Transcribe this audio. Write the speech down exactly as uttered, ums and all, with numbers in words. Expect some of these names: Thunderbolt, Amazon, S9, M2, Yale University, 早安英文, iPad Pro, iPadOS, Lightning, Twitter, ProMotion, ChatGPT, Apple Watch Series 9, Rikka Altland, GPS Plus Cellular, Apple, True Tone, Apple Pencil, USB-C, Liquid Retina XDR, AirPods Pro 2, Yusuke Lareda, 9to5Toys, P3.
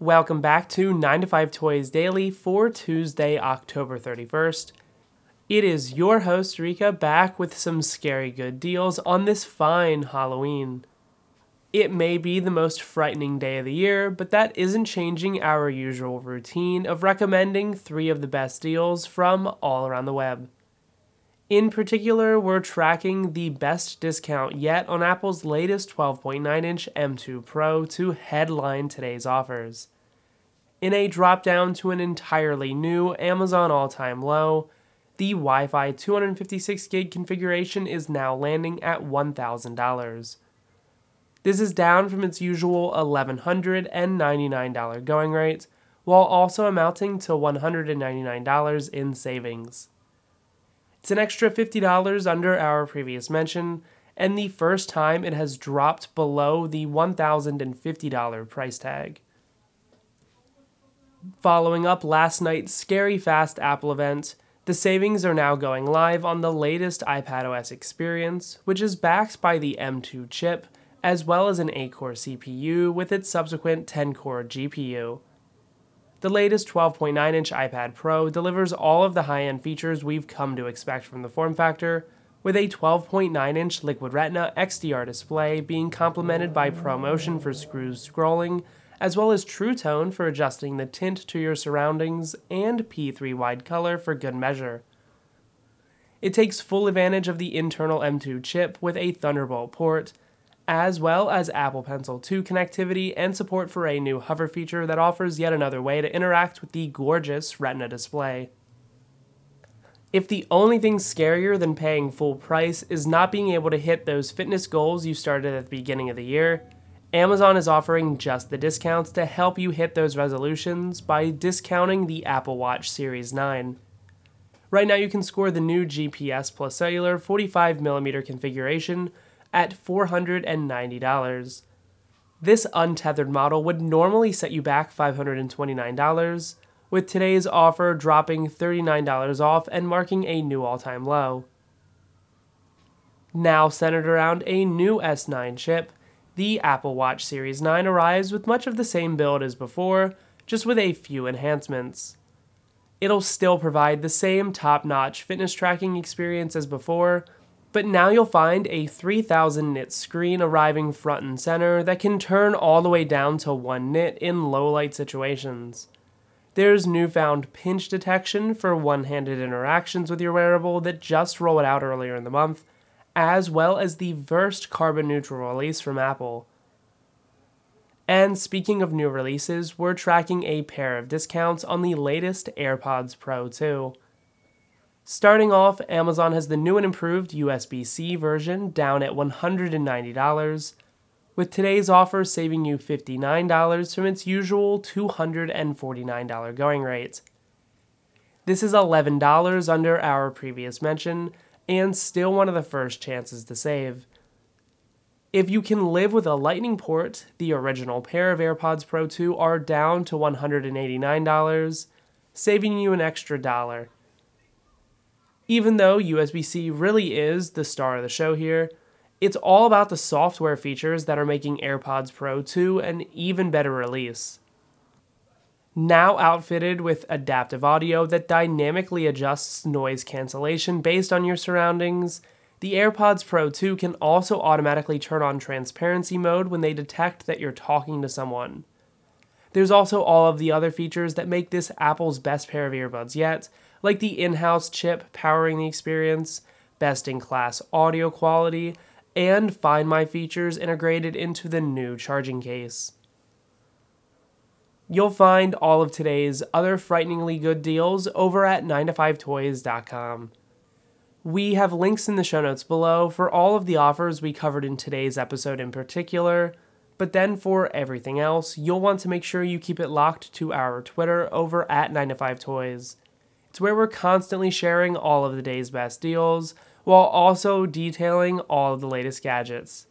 Welcome back to nine to five toys Daily for Tuesday, October thirty-first. It is your host, Rika, back with some scary good deals on this fine Halloween. It may be the most frightening day of the year, but that isn't changing our usual routine of recommending three of the best deals from all around the web. In particular, we're tracking the best discount yet on Apple's latest twelve point nine inch M two Pro to headline today's offers. In a drop-down to an entirely new Amazon all-time low, the Wi-Fi two fifty-six gig configuration is now landing at one thousand dollars. This is down from its usual one thousand one hundred ninety-nine dollars going rate, while also amounting to one hundred ninety-nine dollars in savings. It's an extra fifty dollars under our previous mention, and the first time it has dropped below the one thousand fifty dollars price tag. Following up last night's scary fast Apple event, the savings are now going live on the latest iPadOS experience, which is backed by the M two chip, as well as an eight core C P U with its subsequent ten core G P U. The latest twelve point nine inch iPad Pro delivers all of the high-end features we've come to expect from the form factor, with a twelve point nine inch Liquid Retina X D R display being complemented by ProMotion for smooth scrolling, as well as True Tone for adjusting the tint to your surroundings, and P three wide color for good measure. It takes full advantage of the internal M two chip with a Thunderbolt port, as well as Apple Pencil two connectivity and support for a new hover feature that offers yet another way to interact with the gorgeous Retina display. If the only thing scarier than paying full price is not being able to hit those fitness goals you started at the beginning of the year, Amazon is offering just the discounts to help you hit those resolutions by discounting the Apple Watch Series nine. Right now you can score the new G P S Plus Cellular forty-five millimeter configuration at four hundred ninety dollars. This untethered model would normally set you back five hundred twenty-nine dollars, with today's offer dropping thirty-nine dollars off and marking a new all-time low. Now centered around a new S nine chip, the Apple Watch Series nine arrives with much of the same build as before, just with a few enhancements. It'll still provide the same top-notch fitness tracking experience as before, but now you'll find a three thousand nit screen arriving front and center that can turn all the way down to one nit in low-light situations. There's newfound pinch detection for one-handed interactions with your wearable that just rolled out earlier in the month, as well as the first carbon-neutral release from Apple. And speaking of new releases, we're tracking a pair of discounts on the latest AirPods Pro two. Starting off, Amazon has the new and improved U S B C version down at one hundred ninety dollars, with today's offer saving you fifty-nine dollars from its usual two hundred forty-nine dollars going rate. This is eleven dollars under our previous mention, and still one of the first chances to save. If you can live with a Lightning port, the original pair of AirPods Pro two are down to one hundred eighty-nine dollars, saving you an extra dollar. Even though U S B C really is the star of the show here, it's all about the software features that are making AirPods Pro two an even better release. Now outfitted with adaptive audio that dynamically adjusts noise cancellation based on your surroundings, the AirPods Pro two can also automatically turn on transparency mode when they detect that you're talking to someone. There's also all of the other features that make this Apple's best pair of earbuds yet, like the in-house chip powering the experience, best-in-class audio quality, and Find My features integrated into the new charging case. You'll find all of today's other frighteningly good deals over at nine to five toys dot com. We have links in the show notes below for all of the offers we covered in today's episode in particular, but then for everything else, you'll want to make sure you keep it locked to our Twitter over at nine to five toys. It's where we're constantly sharing all of the day's best deals, while also detailing all of the latest gadgets.